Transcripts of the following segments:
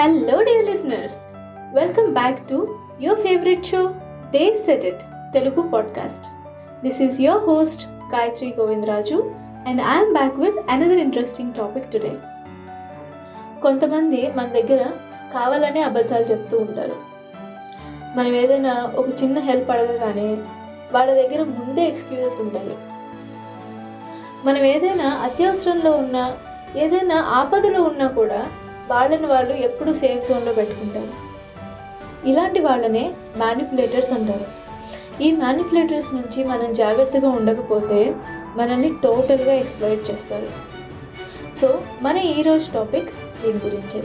Hello dear listeners, welcome back to your favorite show, They Said It, Telugu podcast. This is your host, Kayathri Govindraju, and I am back with another interesting topic today. కొంతమంది మన దగ్గర కావాలనే అబద్ధాలు చెప్తూ ఉంటారు. మనం ఏదైనా ఒక చిన్న హెల్ప్ అడగగానే వాళ్ళ దగ్గర ముందే ఎక్స్క్యూజెస్ ఉంటాయి. మనం ఏదైనా అత్యవసరంలో ఉన్నా, ఏదైనా ఆపదలో ఉన్నా కూడా వాళ్ళని వాళ్ళు ఎప్పుడు సేఫ్ జోన్లో పెట్టుకుంటారు. ఇలాంటి వాళ్ళనే మ్యానిపులేటర్స్ అంటారు. ఈ మ్యానిపులేటర్స్ నుంచి మనం జాగ్రత్తగా ఉండకపోతే మనల్ని టోటల్గా ఎక్స్ప్లాయిట్ చేస్తారు. సో మన ఈరోజు టాపిక్ దీని గురించే.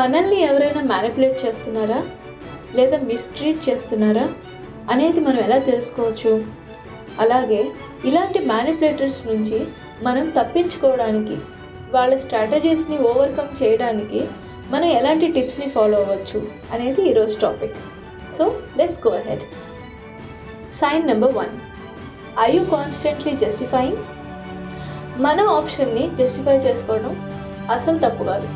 మనల్ని ఎవరైనా మ్యానిపులేట్ చేస్తున్నారా లేదా మిస్ట్రీట్ చేస్తున్నారా అనేది మనం ఎలా తెలుసుకోవచ్చు, అలాగే ఇలాంటి మ్యానిపులేటర్స్ నుంచి మనం తప్పించుకోవడానికి, వాళ్ళ స్ట్రాటజీస్ని ఓవర్కమ్ చేయడానికి మనం ఎలాంటి టిప్స్ని ఫాలో అవ్వచ్చు అనేది ఈరోజు topic. So let's go ahead. Sign number 1, I you constantly justifying? మన ఆప్షన్ని జస్టిఫై చేసుకోవడం అసలు తప్పు కాదు.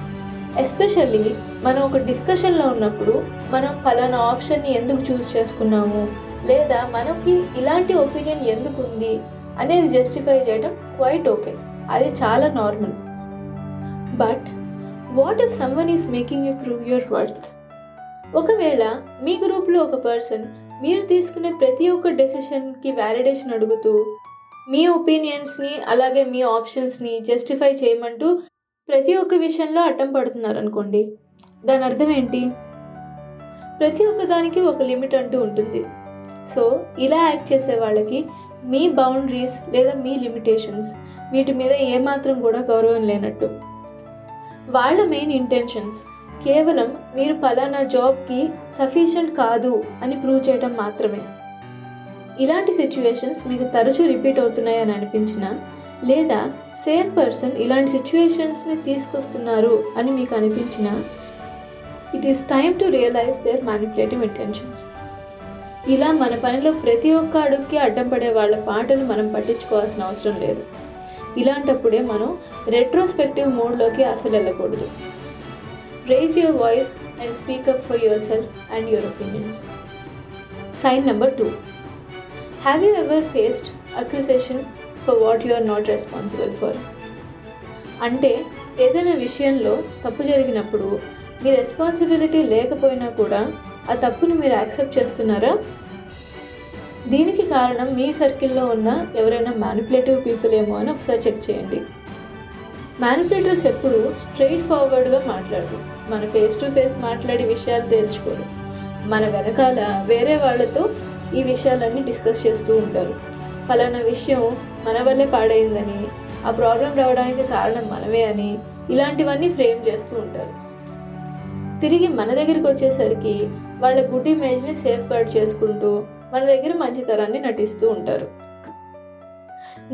ఎస్పెషల్లీ మనం ఒక డిస్కషన్లో ఉన్నప్పుడు మనం ఫలానా ఆప్షన్ని ఎందుకు చూస్ చేసుకున్నాము లేదా మనకి ఇలాంటి ఒపీనియన్ ఎందుకు ఉంది అనేది జస్టిఫై చేయడం క్వైట్ ఓకే, అది చాలా normal. But what if someone is making you prove your worth? ఒకవేళ మీ గ్రూప్లో ఒక పర్సన్ మీరు తీసుకునే ప్రతి ఒక్క డెసిషన్కి వ్యాలిడేషన్ అడుగుతూ, మీ ఒపీనియన్స్ని అలాగే మీ ఆప్షన్స్ని జస్టిఫై చేయమంటూ ప్రతి ఒక్క విషయంలో అడ్డం పడుతున్నారు అనుకోండి, దాని అర్థం ఏంటి? ప్రతి ఒక్క దానికి ఒక లిమిట్ అంటూ ఉంటుంది. సో ఇలా యాక్ట్ చేసే వాళ్ళకి మీ బౌండరీస్ లేదా మీ లిమిటేషన్స్ వీటి మీద ఏమాత్రం కూడా గౌరవం లేనట్టు. వాళ్ళ మెయిన్ ఇంటెన్షన్స్ కేవలం మీరు పలానా జాబ్కి సఫిషియంట్ కాదు అని ప్రూవ్ చేయడం మాత్రమే. ఇలాంటి సిచ్యువేషన్స్ మీకు తరచూ రిపీట్ అవుతున్నాయని అనిపించినా, లేదా సేమ్ పర్సన్ ఇలాంటి సిచ్యువేషన్స్ని తీసుకొస్తున్నారు అని మీకు అనిపించినా, it is time to realize their manipulative intentions. ఇలా మన పనిలో ప్రతి ఒక్క అడుగుకి అడ్డం పడే వాళ్ళ పాటను మనం పట్టించుకోవాల్సిన అవసరం లేదు. ఇలాంటప్పుడే మనం రెట్రోస్పెక్టివ్ మోడ్లోకి అసలు వెళ్ళకూడదు. Raise your voice and speak up for yourself and your opinions. Sign number 2, have you ever faced accusation for what you are not responsible for? అంటే ఏదైనా విషయంలో తప్పు జరిగినప్పుడు మీ రెస్పాన్సిబిలిటీ లేకపోయినా కూడా ఆ తప్పును మీరు యాక్సెప్ట్ చేస్తున్నారా? దీనికి కారణం మీ సర్కిల్లో ఉన్న ఎవరైనా మ్యానిపులేటివ్ పీపుల్ ఏమో అని ఒకసారి చెక్ చేయండి. మ్యానిపులేటర్స్ ఎప్పుడు స్ట్రైట్ ఫార్వర్డ్గా మాట్లాడరు, మన ఫేస్ టు ఫేస్ మాట్లాడి విషయాలు తేల్చుకోరు, మన వెనకాల వేరే వాళ్ళతో ఈ విషయాలన్నీ డిస్కస్ చేస్తూ ఉంటారు. ఫలానా విషయం మన వల్లే పాడైందని, ఆ ప్రాబ్లం రావడానికి కారణం మనమే అని ఇలాంటివన్నీ ఫ్రేమ్ చేస్తూ ఉంటారు. తిరిగి మన దగ్గరికి వచ్చేసరికి వాళ్ళ గుడ్ ఇమేజ్ని సేఫ్ గార్డ్ చేసుకుంటూ మన దగ్గర మంచితనాన్ని నటిస్తూ ఉంటారు.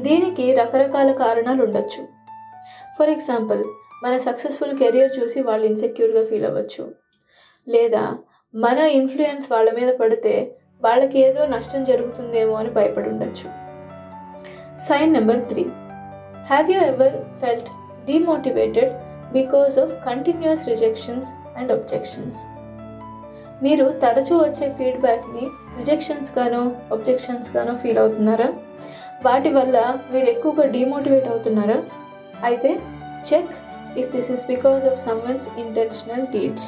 దీనికి రకరకాల కారణాలు ఉండొచ్చు. ఫర్ ఎగ్జాంపుల్, మన సక్సెస్ఫుల్ కెరియర్ చూసి వాళ్ళు ఇన్సెక్యూర్గా ఫీల్ అవ్వచ్చు, లేదా మన ఇన్ఫ్లుయెన్స్ వాళ్ళ మీద పడితే వాళ్ళకి ఏదో నష్టం జరుగుతుందేమో అని భయపడి ఉండొచ్చు. Sign number 3, have you ever felt demotivated because of continuous rejections and objections? మీరు తరచూ వచ్చే ఫీడ్బ్యాక్ని రిజెక్షన్స్గానో అబ్జెక్షన్స్గానో ఫీల్ అవుతున్నారా? వాటి వల్ల మీరు ఎక్కువగా డిమోటివేట్ అవుతున్నారా? అయితే check if this is because of someone's intentional deeds.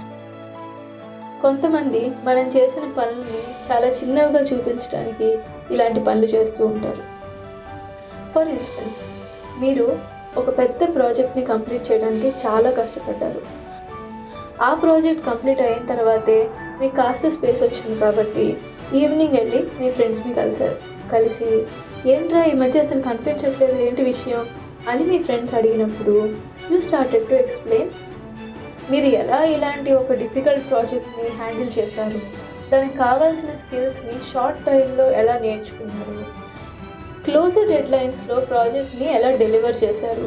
కొంతమంది మనం చేసిన పనుల్ని చాలా చిన్నవిగా చూపించడానికి ఇలాంటి పనులు చేస్తూ ఉంటారు. ఫర్ ఇన్స్టెన్స్, మీరు ఒక పెద్ద ప్రాజెక్ట్ని కంప్లీట్ చేయడానికి చాలా కష్టపడ్డారు. ఆ ప్రాజెక్ట్ కంప్లీట్ అయిన తర్వాతే మీకు కాస్త స్పేస్ వచ్చింది కాబట్టి ఈవినింగ్ వెళ్ళి మీ ఫ్రెండ్స్ని కలిసి ఏంట్రా ఈ మధ్య అసలు కనిపించట్లేదు, ఏంటి విషయం అని మీ ఫ్రెండ్స్ అడిగినప్పుడు యూ స్టార్టెడ్ టు ఎక్స్ప్లెయిన్ మీరు ఎలా ఇలాంటి ఒక డిఫికల్ట్ ప్రాజెక్ట్ని హ్యాండిల్ చేశారు, దానికి కావాల్సిన స్కిల్స్ని షార్ట్ టైంలో ఎలా నేర్చుకున్నారు, క్లోజర్ డెడ్లైన్స్లో ప్రాజెక్ట్ని ఎలా డెలివర్ చేశారు,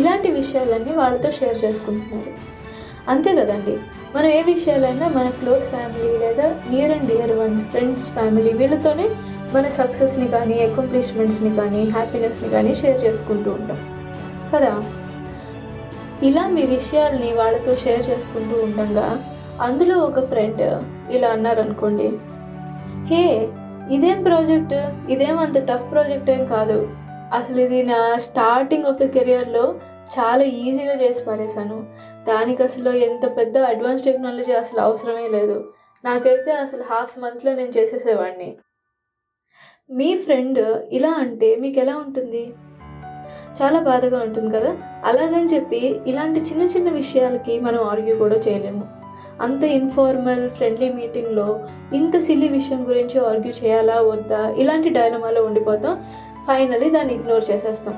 ఇలాంటి విషయాలన్నీ వాళ్ళతో షేర్ చేసుకుంటున్నారు. అంతే కదండి, మనం ఏ విషయాలైనా మన క్లోజ్ ఫ్యామిలీ లేదా near and dear ones, friends, family, వీళ్ళతోనే మన సక్సెస్ని కానీ, అకాంప్లిష్మెంట్స్ని కానీ, హ్యాపీనెస్ని కానీ షేర్ చేసుకుంటూ ఉంటాం కదా. ఇలా మీ విషయాల్ని వాళ్ళతో షేర్ చేసుకుంటూ ఉండగా అందులో ఒక ఫ్రెండ్ ఇలా అన్నారనుకోండి, హే ఇదేం ప్రాజెక్ట్, ఇదేం అంత టఫ్ ప్రాజెక్ట్ ఏం కాదు, అసలు ఇది నా స్టార్టింగ్ ఆఫ్ ద కెరియర్లో చాలా ఈజీగా చేసి పడేశాను, దానికి అసలు ఎంత పెద్ద అడ్వాన్స్ టెక్నాలజీ అసలు అవసరమే లేదు, నాకైతే అసలు హాఫ్ మంత్లో నేను చేసేసేవాడిని. మీ ఫ్రెండ్ ఇలా అంటే మీకు ఎలా ఉంటుంది? చాలా బాధగా ఉంటుంది కదా. అలాగని చెప్పి ఇలాంటి చిన్న చిన్న విషయాలకి మనం ఆర్గ్యూ కూడా చేయలేము. అంత ఇన్ఫార్మల్ ఫ్రెండ్లీ మీటింగ్లో ఇంత సిల్లీ విషయం గురించి ఆర్గ్యూ చేయాలా వద్దా ఇలాంటి డైలమాలో ఉండిపోతాం, ఫైనలీ దాన్ని ఇగ్నోర్ చేసేస్తాం.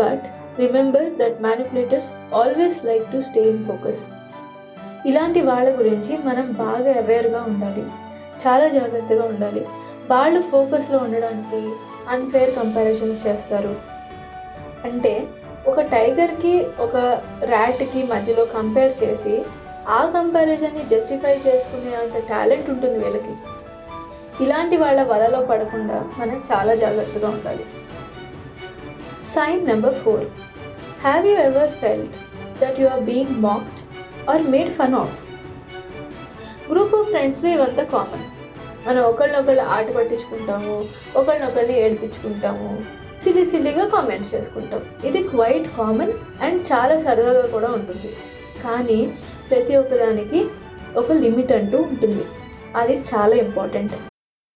But remember that manipulators always like to stay in focus. ఇలాంటి వాళ్ళ గురించి మనం బాగా అవేర్గా ఉండాలి, చాలా జాగ్రత్తగా ఉండాలి. వాళ్ళు ఫోకస్లో ఉండడానికి అన్ఫేర్ కంపారిజన్స్ చేస్తారు. అంటే ఒక టైగర్కి ఒక ర్యాట్కి మధ్యలో కంపేర్ చేసి ఆ కంపారిజన్ని జస్టిఫై చేసుకునే అంత టాలెంట్ ఉంటుంది వీళ్ళకి. ఇలాంటి వాళ్ళ వలలో పడకుండా మనం చాలా జాగ్రత్తగా ఉండాలి. Sign number 4. Have you ever felt that you are being mocked or made fun of? Group of friends లో ఇవంతా కామన్. మనం ఒకళ్ళనొకళ్ళు ఆట పట్టించుకుంటాము, ఒకళ్ళనొకళ్ళని ఏడిపించుకుంటాము, సిల్లీ సిల్లీగా కామెంట్స్ చేసుకుంటాం. ఇది క్వైట్ కామన్ అండ్ చాలా సరదాగా కూడా ఉంటుంది. కానీ ప్రతి ఒక్కదానికి ఒక లిమిట్ అంటూ ఉంటుంది, అది చాలా important.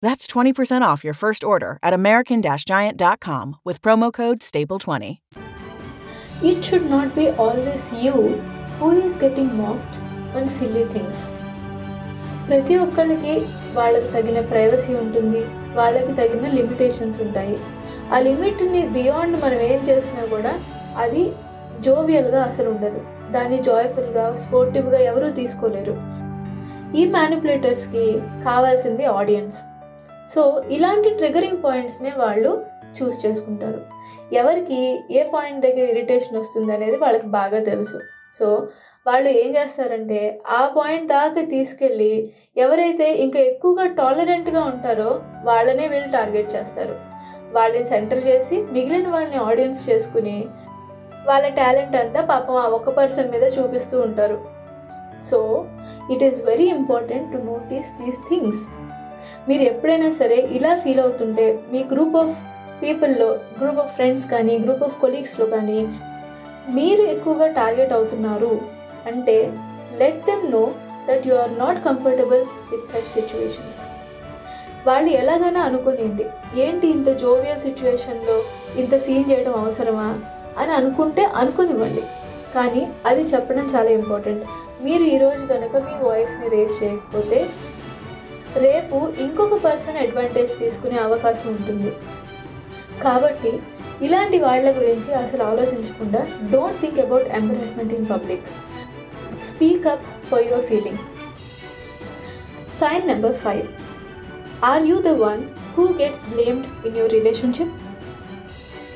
That's 20% off your first order at American-Giant.com with promo code STAPLE20. It should not be always you who is getting mocked on silly things. ప్రతి ఒక్కరికి వాళ్ళకి తగిన ప్రైవసీ ఉంటుంది, వాళ్ళకి తగిన లిమిటేషన్స్ ఉంటాయి. ఆ లిమిట్ని బియాండ్ మనం ఏం చేసినా కూడా అది జోవియల్గా అసలు ఉండదు. దాన్ని జాయ్ఫుల్గా, స్పోర్టివ్గా ఎవరూ తీసుకోలేరు. ఈ మ్యానిపులేటర్స్కి కావాల్సింది ఆడియన్స్. సో ఇలాంటి ట్రిగరింగ్ పాయింట్స్నే వాళ్ళు చూస్ చేసుకుంటారు. ఎవరికి ఏ పాయింట్ దగ్గర ఇరిటేషన్ వస్తుంది అనేది వాళ్ళకి బాగా తెలుసు. సో వాళ్ళు ఏం చేస్తారంటే ఆ పాయింట్ దాకా తీసుకెళ్ళి ఎవరైతే ఇంకా ఎక్కువగా టాలరెంట్గా ఉంటారో వాళ్ళనే వీళ్ళు టార్గెట్ చేస్తారు. వాళ్ళని సెంటర్ చేసి మిగిలిన వాళ్ళని ఆడియన్స్ చేసుకుని వాళ్ళ టాలెంట్ అంతా పాపం ఆ ఒక్క పర్సన్ మీద చూపిస్తూ ఉంటారు. So it is very important to notice these things. మీరు ఎప్పుడైనా సరే ఇలా ఫీల్ అవుతుంటే మీ గ్రూప్ ఆఫ్ పీపుల్లో, గ్రూప్ ఆఫ్ ఫ్రెండ్స్ కానీ, గ్రూప్ ఆఫ్ కొలీగ్స్లో కానీ మీరు ఎక్కువగా టార్గెట్ అవుతున్నారు అంటే let them know that you are not comfortable with such situations. వాళ్ళు ఎలాగైనా అనుకునేయండి, ఏంటి ఇంత జోవియల్ సిచ్యువేషన్లో ఇంత సీన్ చేయడం అవసరమా అని అనుకుంటే అనుకునివ్వండి. కానీ అది చెప్పడం చాలా ఇంపార్టెంట్. మీరు ఈరోజు కనుక మీ వాయిస్ని రేజ్ చేయకపోతే రేపు ఇంకొక పర్సన్ అడ్వాంటేజ్ తీసుకునే అవకాశం ఉంటుంది. కాబట్టి ఇలాంటి వాళ్ళ గురించి అసలు ఆలోచించకుండా don't think about embarrassment in public. Speak up for your feeling. Sign number 5. Are you the one who gets blamed in your relationship?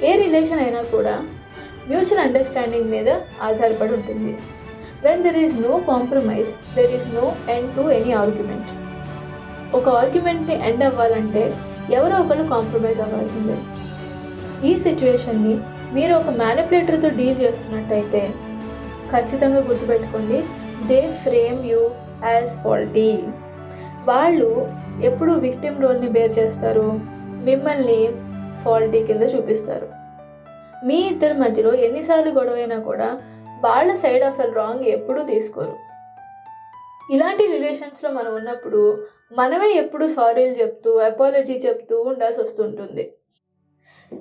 ఏ రిలేషన్ అయినా కూడా మ్యూచువల్ అండర్స్టాండింగ్ మీద ఆధారపడి ఉంటుంది. When there is no compromise, there is no end to any argument. ఒక ఆర్గ్యుమెంట్ని end అవ్వాలంటే ఎవరో ఒకరు కాంప్రమైజ్ అవ్వాల్సిందే. ఈ సిచ్యువేషన్ని మీరు ఒక మ్యానిపులేటర్తో డీల్ చేస్తున్నట్టయితే ఖచ్చితంగా గుర్తుపెట్టుకోండి, they frame you as faulty. వాళ్ళు ఎప్పుడు విక్టిమ్ రోల్ని బేర్ చేస్తారు, మిమ్మల్ని ఫాల్టీ కింద చూపిస్తారు. మీ ఇద్దరి మధ్యలో ఎన్నిసార్లు గొడవైనా కూడా వాళ్ళ సైడ్ అసలు రాంగ్ ఎప్పుడూ తీసుకోరు. ఇలాంటి రిలేషన్స్లో మనం ఉన్నప్పుడు మనమే ఎప్పుడు సారీలు చెప్తూ, అపాలజీ చెప్తూ ఉండాల్సి వస్తుంటుంది.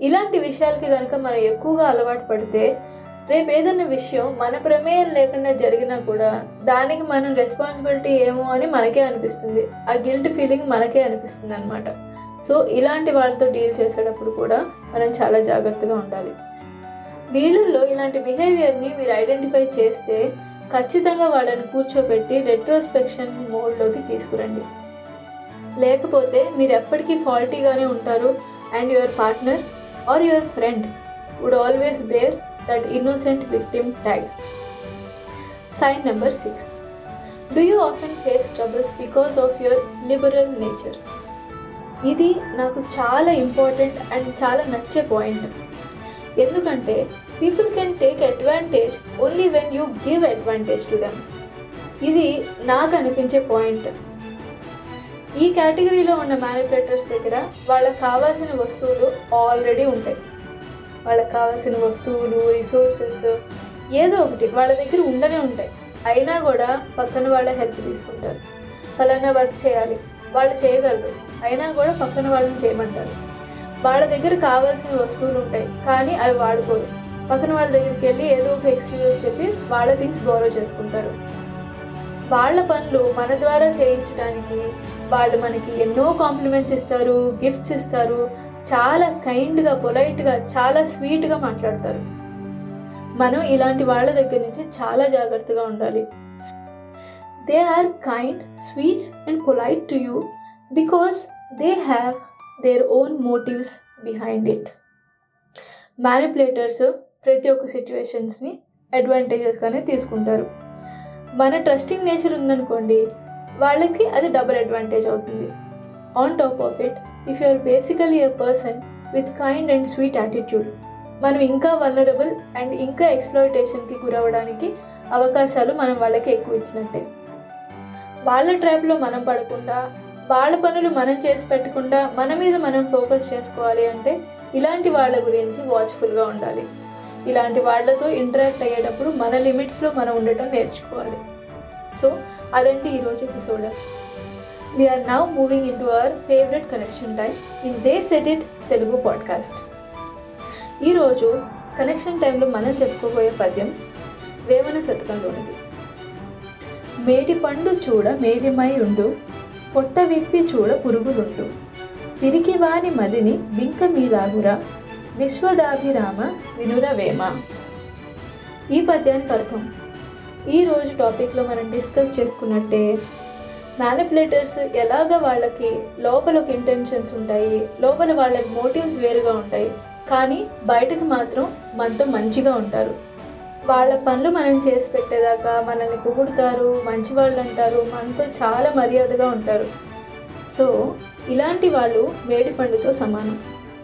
ఇలాంటి విషయాలకి కనుక మనం ఎక్కువగా అలవాటు పడితే రేపు ఏదైనా విషయం మన ప్రమేయం లేకుండా జరిగినా కూడా దానికి మనం రెస్పాన్సిబిలిటీ ఏమో అని మనకే అనిపిస్తుంది. ఆ గిల్ట్ ఫీలింగ్ మనకే అనిపిస్తుంది అనమాట. సో ఇలాంటి వాళ్ళతో డీల్ చేసేటప్పుడు కూడా మనం చాలా జాగ్రత్తగా ఉండాలి. వీళ్ళల్లో ఇలాంటి బిహేవియర్ని మీరు ఐడెంటిఫై చేస్తే ఖచ్చితంగా వాళ్ళని కూర్చోబెట్టి రెట్రోస్పెక్షన్ మోడ్లోకి తీసుకురండి. లేకపోతే మీరు ఎప్పటికీ ఫాల్టీగానే ఉంటారు. And your partner or your friend would always bear that innocent victim tag. Sign number 6. Do you often face troubles because of your liberal nature? ఇది నాకు చాలా ఇంపార్టెంట్ అండ్ చాలా నచ్చే పాయింట్. ఎందుకంటే people can take advantage only when you give advantage to them. ఇది నాకు అనిపించే point. ఈ కేటగిరీలో ఉన్న మ్యానిపులేటర్స్ దగ్గర వాళ్ళకి కావాల్సిన వస్తువులు ఆల్రెడీ ఉంటాయి. వాళ్ళకి కావాల్సిన వస్తువులు, రిసోర్సెస్ ఏదో ఒకటి వాళ్ళ దగ్గర ఉండనే ఉంటాయి. అయినా కూడా పక్కన వాళ్ళ హెల్ప్ తీసుకుంటారు. ఫలానా వర్క్ చేయాలి, వాళ్ళు చేయగలరు, అయినా కూడా పక్కన వాళ్ళని చేయమంటారు. వాళ్ళ దగ్గర కావాల్సిన వస్తువులు ఉంటాయి కానీ అవి వాడుకోరు. పక్కన వాళ్ళ దగ్గరికి వెళ్ళి ఏదో ఒక ఎక్స్క్యూజెస్ చెప్పి వాళ్ళ థింగ్స్ బోరో చేసుకుంటారు. వాళ్ళ పనులు మన ద్వారా చేయించడానికి వాళ్ళు మనకి ఎన్నో కాంప్లిమెంట్స్ ఇస్తారు, గిఫ్ట్స్ ఇస్తారు, చాలా కైండ్గా, పొలైట్గా, చాలా స్వీట్గా మాట్లాడతారు. మనం ఇలాంటి వాళ్ళ దగ్గర నుంచి చాలా జాగ్రత్తగా ఉండాలి. They are kind, sweet and polite to you because they have their own motives behind it. Manipulators ప్రతి ఒక్క సిచ్యువేషన్స్ని అడ్వాంటేజెస్గానే తీసుకుంటారు. మన ట్రస్టింగ్ నేచర్ ఉందనుకోండి, వాళ్ళకి అది డబుల్ అడ్వాంటేజ్ అవుతుంది. On top of it, if you are basically a person with kind and sweet attitude, మనం ఇంకా వల్నరబుల్ అండ్ ఇంకా ఎక్స్ప్లాయిటేషన్కి గురవ్వడానికి అవకాశాలు మనం వాళ్ళకి ఎక్కువ ఇచ్చినట్టే. వాళ్ళ ట్రాప్లో మనం పడకుండా, వాళ్ళ పనులు మనం చేసి పెట్టకుండా మన మీద మనం ఫోకస్ చేసుకోవాలి అంటే ఇలాంటి వాళ్ళ గురించి వాచ్ఫుల్గా ఉండాలి. ఇలాంటి వాళ్ళతో ఇంటరాక్ట్ అయ్యేటప్పుడు మన లిమిట్స్లో మనం ఉండటం నేర్చుకోవాలి. సో అదండి ఈరోజు episode. We're now moving into our favourite connection time in they set it Telugu podcast. ఈరోజు కనెక్షన్ టైంలో మనం చెప్పుకోబోయే పద్యం వేమన శతకంలోనిది. మేటి పండు చూడ మేలిమై ఉండు, పొట్ట విప్పి చూడ పురుగులుండు, పిరికి వాని మదిని బింక మీ రాఘురా, విశ్వదాభిరామ వినుర వేమ. ఈ పద్యానికి అర్థం ఈరోజు టాపిక్లో మనం డిస్కస్ చేసుకున్నట్టే, మ్యానిపులేటర్స్ ఎలాగ వాళ్ళకి లోపల ఒక ఇంటెన్షన్స్ ఉంటాయి, లోపల వాళ్ళ మోటివ్స్ వేరుగా ఉంటాయి, కానీ బయటకు మాత్రం మనతో మంచిగా ఉంటారు. వాళ్ళ పనులు మనం చేసి పెట్టేదాకా మనల్ని పొగుడుతారు, మంచివాళ్ళు అంటారు, మనతో చాలా మర్యాదగా ఉంటారు. సో ఇలాంటి వాళ్ళు మేడిపండుతో సమానం.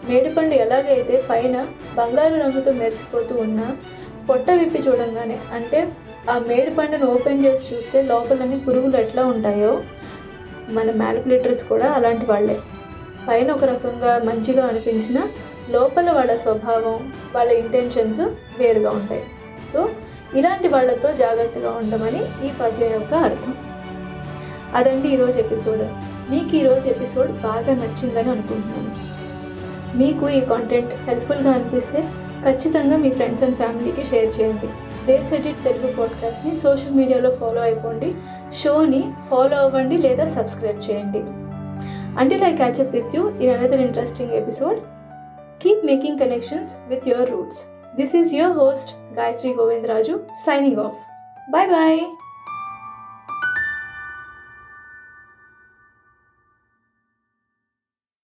మేడిపండు ఎలాగైతే పైన బంగారు రంగుతో మెరిసిపోతూ ఉన్నా పొట్ట విప్పి చూడంగానే, అంటే ఆ మేడిపండును ఓపెన్ చేసి చూస్తే లోపలని పురుగులు ఎట్లా ఉంటాయో మన మ్యానిపులేటర్స్ కూడా అలాంటి వాళ్ళే. పైన ఒక రకంగా మంచిగా అనిపించినా లోపల వాళ్ళ స్వభావం, వాళ్ళ ఇంటెన్షన్స్ వేరుగా ఉంటాయి. సో ఇలాంటి వాళ్ళతో జాగ్రత్తగా ఉండమని ఈ పద్యం యొక్క అర్థం. అదండి ఈరోజు ఎపిసోడ్. మీకు ఈరోజు ఎపిసోడ్ బాగా నచ్చిందని అనుకుంటున్నాను. మీకు ఈ కంటెంట్ హెల్ప్ఫుల్గా అనిపిస్తే ఖచ్చితంగా మీ ఫ్రెండ్స్ అండ్ ఫ్యామిలీకి షేర్ చేయండి. దే సెట్ ఇట్ తెలుగు పాడ్కాస్ట్ని సోషల్ మీడియాలో ఫాలో అయిపోండి, షోని ఫాలో అవ్వండి లేదా సబ్స్క్రైబ్ చేయండి. Until I catch up with you in another interesting episode. Keep making connections with your roots. This is your host, Kayathri Govindraju, signing off. Bye-bye.